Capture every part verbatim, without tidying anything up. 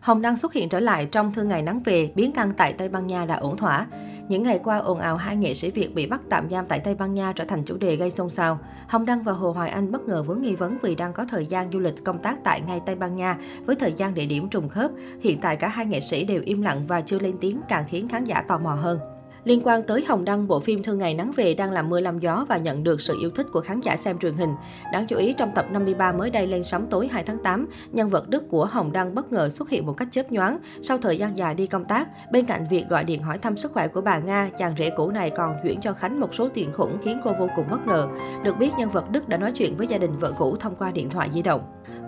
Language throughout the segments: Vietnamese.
Hồng Đăng xuất hiện trở lại trong Thương Ngày Nắng Về, biến căn tại Tây Ban Nha đã ổn thỏa. Những ngày qua, ồn ào hai nghệ sĩ Việt bị bắt tạm giam tại Tây Ban Nha trở thành chủ đề gây xôn xao. Hồng Đăng và Hồ Hoài Anh bất ngờ vướng nghi vấn vì đang có thời gian du lịch công tác tại ngay Tây Ban Nha với thời gian địa điểm trùng khớp. Hiện tại cả hai nghệ sĩ đều im lặng và chưa lên tiếng, càng khiến khán giả tò mò hơn. Liên quan tới Hồng Đăng, bộ phim Thương Ngày Nắng Về đang làm mưa làm gió và nhận được sự yêu thích của khán giả xem truyền hình. Đáng chú ý, trong tập năm mươi ba mới đây lên sóng tối hai tháng tám, nhân vật Đức của Hồng Đăng bất ngờ xuất hiện một cách chớp nhoáng sau thời gian dài đi công tác. Bên cạnh việc gọi điện hỏi thăm sức khỏe của bà Nga, chàng rể cũ này còn chuyển cho Khánh một số tiền khủng khiến cô vô cùng bất ngờ. Được biết, nhân vật Đức đã nói chuyện với gia đình vợ cũ thông qua điện thoại di động.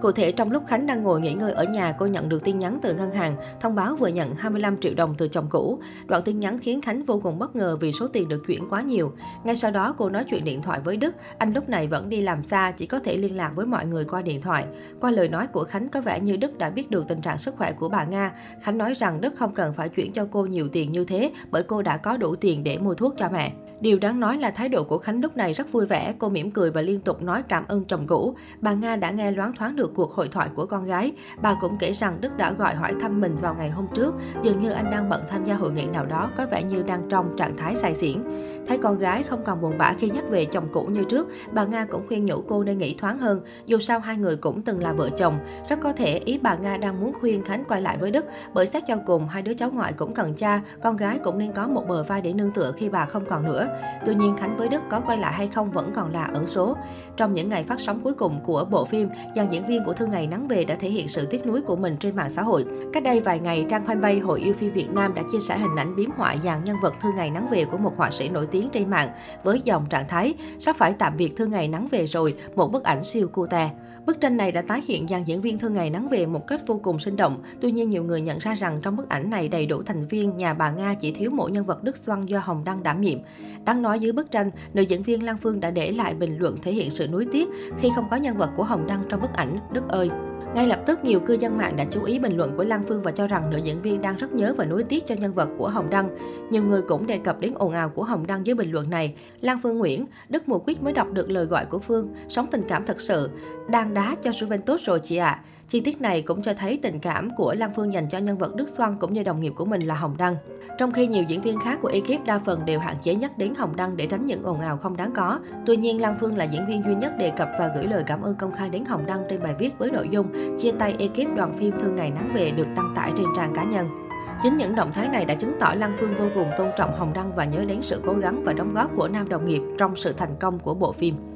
Cụ thể, trong lúc Khánh đang ngồi nghỉ ngơi ở nhà, cô nhận được tin nhắn từ ngân hàng thông báo vừa nhận hai mươi lăm triệu đồng từ chồng cũ. Đoạn tin nhắn khiến Khánh vô cùng bất ngờ vì số tiền được chuyển quá nhiều. Ngay sau đó, cô nói chuyện điện thoại với Đức. Anh lúc này vẫn đi làm xa, chỉ có thể liên lạc với mọi người qua điện thoại. Qua lời nói của Khánh, có vẻ như Đức đã biết được tình trạng sức khỏe của bà Nga. Khánh nói rằng Đức không cần phải chuyển cho cô nhiều tiền như thế bởi cô đã có đủ tiền để mua thuốc cho mẹ. Điều đáng nói là thái độ của Khánh lúc này rất vui vẻ, cô mỉm cười và liên tục nói cảm ơn chồng cũ. Bà Nga đã nghe loáng thoáng được cuộc hội thoại của con gái. Bà cũng kể rằng Đức đã gọi hỏi thăm mình vào ngày hôm trước, dường như anh đang bận tham gia hội nghị nào đó, có vẻ như đang trong trạng thái say xỉn. Thấy con gái không còn buồn bã khi nhắc về chồng cũ như trước, bà Nga cũng khuyên nhủ cô nên nghĩ thoáng hơn, dù sao hai người cũng từng là vợ chồng. Rất có thể ý bà Nga đang muốn khuyên Khánh quay lại với Đức, bởi xét cho cùng hai đứa cháu ngoại cũng cần cha, con gái cũng nên có một bờ vai để nương tựa khi bà không còn nữa. Tuy nhiên, Khánh với Đức có quay lại hay không vẫn còn là ẩn số. Trong những ngày phát sóng cuối cùng của bộ phim, dàn diễn viên của Thương Ngày Nắng Về đã thể hiện sự tiếc nuối của mình trên mạng xã hội. Cách đây vài ngày, trang fanpage Hội Yêu Phim Việt Nam đã chia sẻ hình ảnh biếm họa dàn nhân vật Thương Ngày Nắng Về của một họa sĩ nổi tiếng trên mạng với dòng trạng thái sắp phải tạm biệt Thương Ngày Nắng Về rồi, một bức ảnh siêu cute. Bức tranh này đã tái hiện dàn diễn viên Thương Ngày Nắng Về một cách vô cùng sinh động. Tuy nhiên, nhiều người nhận ra rằng trong bức ảnh này đầy đủ thành viên nhà bà Nga, chỉ thiếu mỗi nhân vật Đức Xoăn do Hồng Đăng đảm nhiệm. Đáng nói, dưới bức tranh, nữ diễn viên Lan Phương đã để lại bình luận thể hiện sự nuối tiếc khi không có nhân vật của Hồng Đăng trong bức ảnh Đức ơi. Ngay lập tức, nhiều cư dân mạng đã chú ý bình luận của Lan Phương và cho rằng nữ diễn viên đang rất nhớ và nuối tiếc cho nhân vật của Hồng Đăng. Nhiều người cũng đề cập đến ồn ào của Hồng Đăng dưới bình luận này. Lan Phương Nguyễn, Đức mùa quýt mới đọc được lời gọi của Phương, sống tình cảm thật sự, đang đá cho Juventus rồi chị ạ. À. Chi tiết này cũng cho thấy tình cảm của Lan Phương dành cho nhân vật Đức Xoăn cũng như đồng nghiệp của mình là Hồng Đăng. Trong khi nhiều diễn viên khác của ekip đa phần đều hạn chế nhắc đến Hồng Đăng để tránh những ồn ào không đáng có. Tuy nhiên, Lan Phương là diễn viên duy nhất đề cập và gửi lời cảm ơn công khai đến Hồng Đăng trên bài viết với nội dung chia tay ekip đoàn phim Thương Ngày Nắng Về được đăng tải trên trang cá nhân. Chính những động thái này đã chứng tỏ Lan Phương vô cùng tôn trọng Hồng Đăng và nhớ đến sự cố gắng và đóng góp của nam đồng nghiệp trong sự thành công của bộ phim.